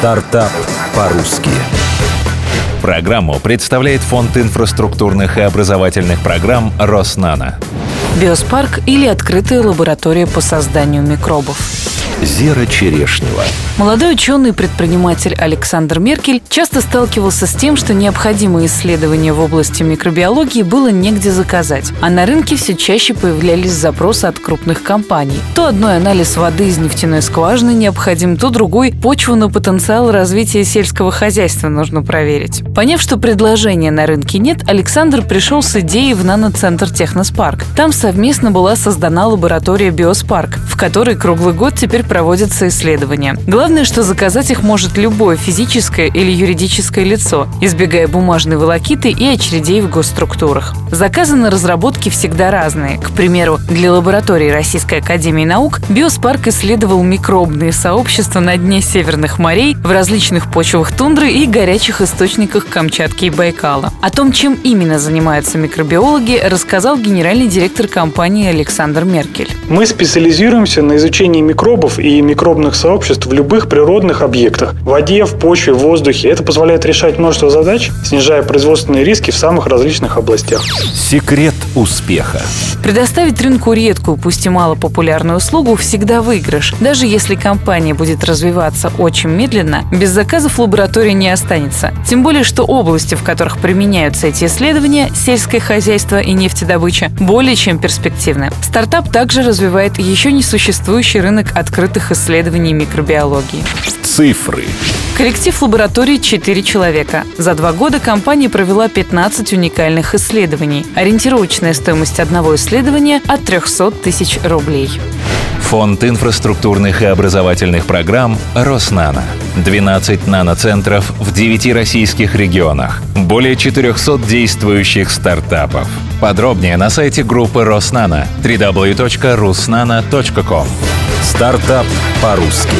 Стартап по-русски. Программу представляет Фонд инфраструктурных и образовательных программ «Роснано». Биоспарк или открытая лаборатория по созданию микробов. Зера Черешнева. Молодой ученый и предприниматель Александр Меркель часто сталкивался с тем, что необходимые исследования в области микробиологии было негде заказать, а на рынке все чаще появлялись запросы от крупных компаний. То одной анализ воды из нефтяной скважины необходим, то другой почву на потенциал развития сельского хозяйства нужно проверить. Поняв, что предложения на рынке нет, Александр пришел с идеей в наноцентр Техноспарк. Там совместно была создана лаборатория Биоспарк, в которой круглый год теперь проводятся исследования. Главное, что заказать их может любое физическое или юридическое лицо, избегая бумажной волокиты и очередей в госструктурах. Заказы на разработки всегда разные. К примеру, для лаборатории Российской академии наук Биоспарк исследовал микробные сообщества на дне северных морей, в различных почвах тундры и горячих источниках Камчатки и Байкала. О том, чем именно занимаются микробиологи, рассказал генеральный директор компании Александр Меркель. Мы специализируемся на изучении микробов и микробных сообществ в любых природных объектах – в воде, в почве, в воздухе. Это позволяет решать множество задач, снижая производственные риски в самых различных областях. Секрет успеха. Предоставить рынку редкую, пусть и малопопулярную услугу всегда выигрыш. Даже если компания будет развиваться очень медленно, без заказов лаборатории не останется. Тем более, что области, в которых применяются эти исследования – сельское хозяйство и нефтедобыча – более чем перспективны. Стартап также развивает еще не существующий рынок открытых исследований микробиологии. Цифры. Коллектив лаборатории 4 человека. За 2 года компания провела 15 уникальных исследований. Ориентировочная стоимость одного исследования от 300 тысяч рублей. Фонд инфраструктурных и образовательных программ «Роснано». 12 наноцентров в 9 российских регионах. Более 400 действующих стартапов. Подробнее на сайте группы «Роснано» www.rusnano.com. Стартап по-русски.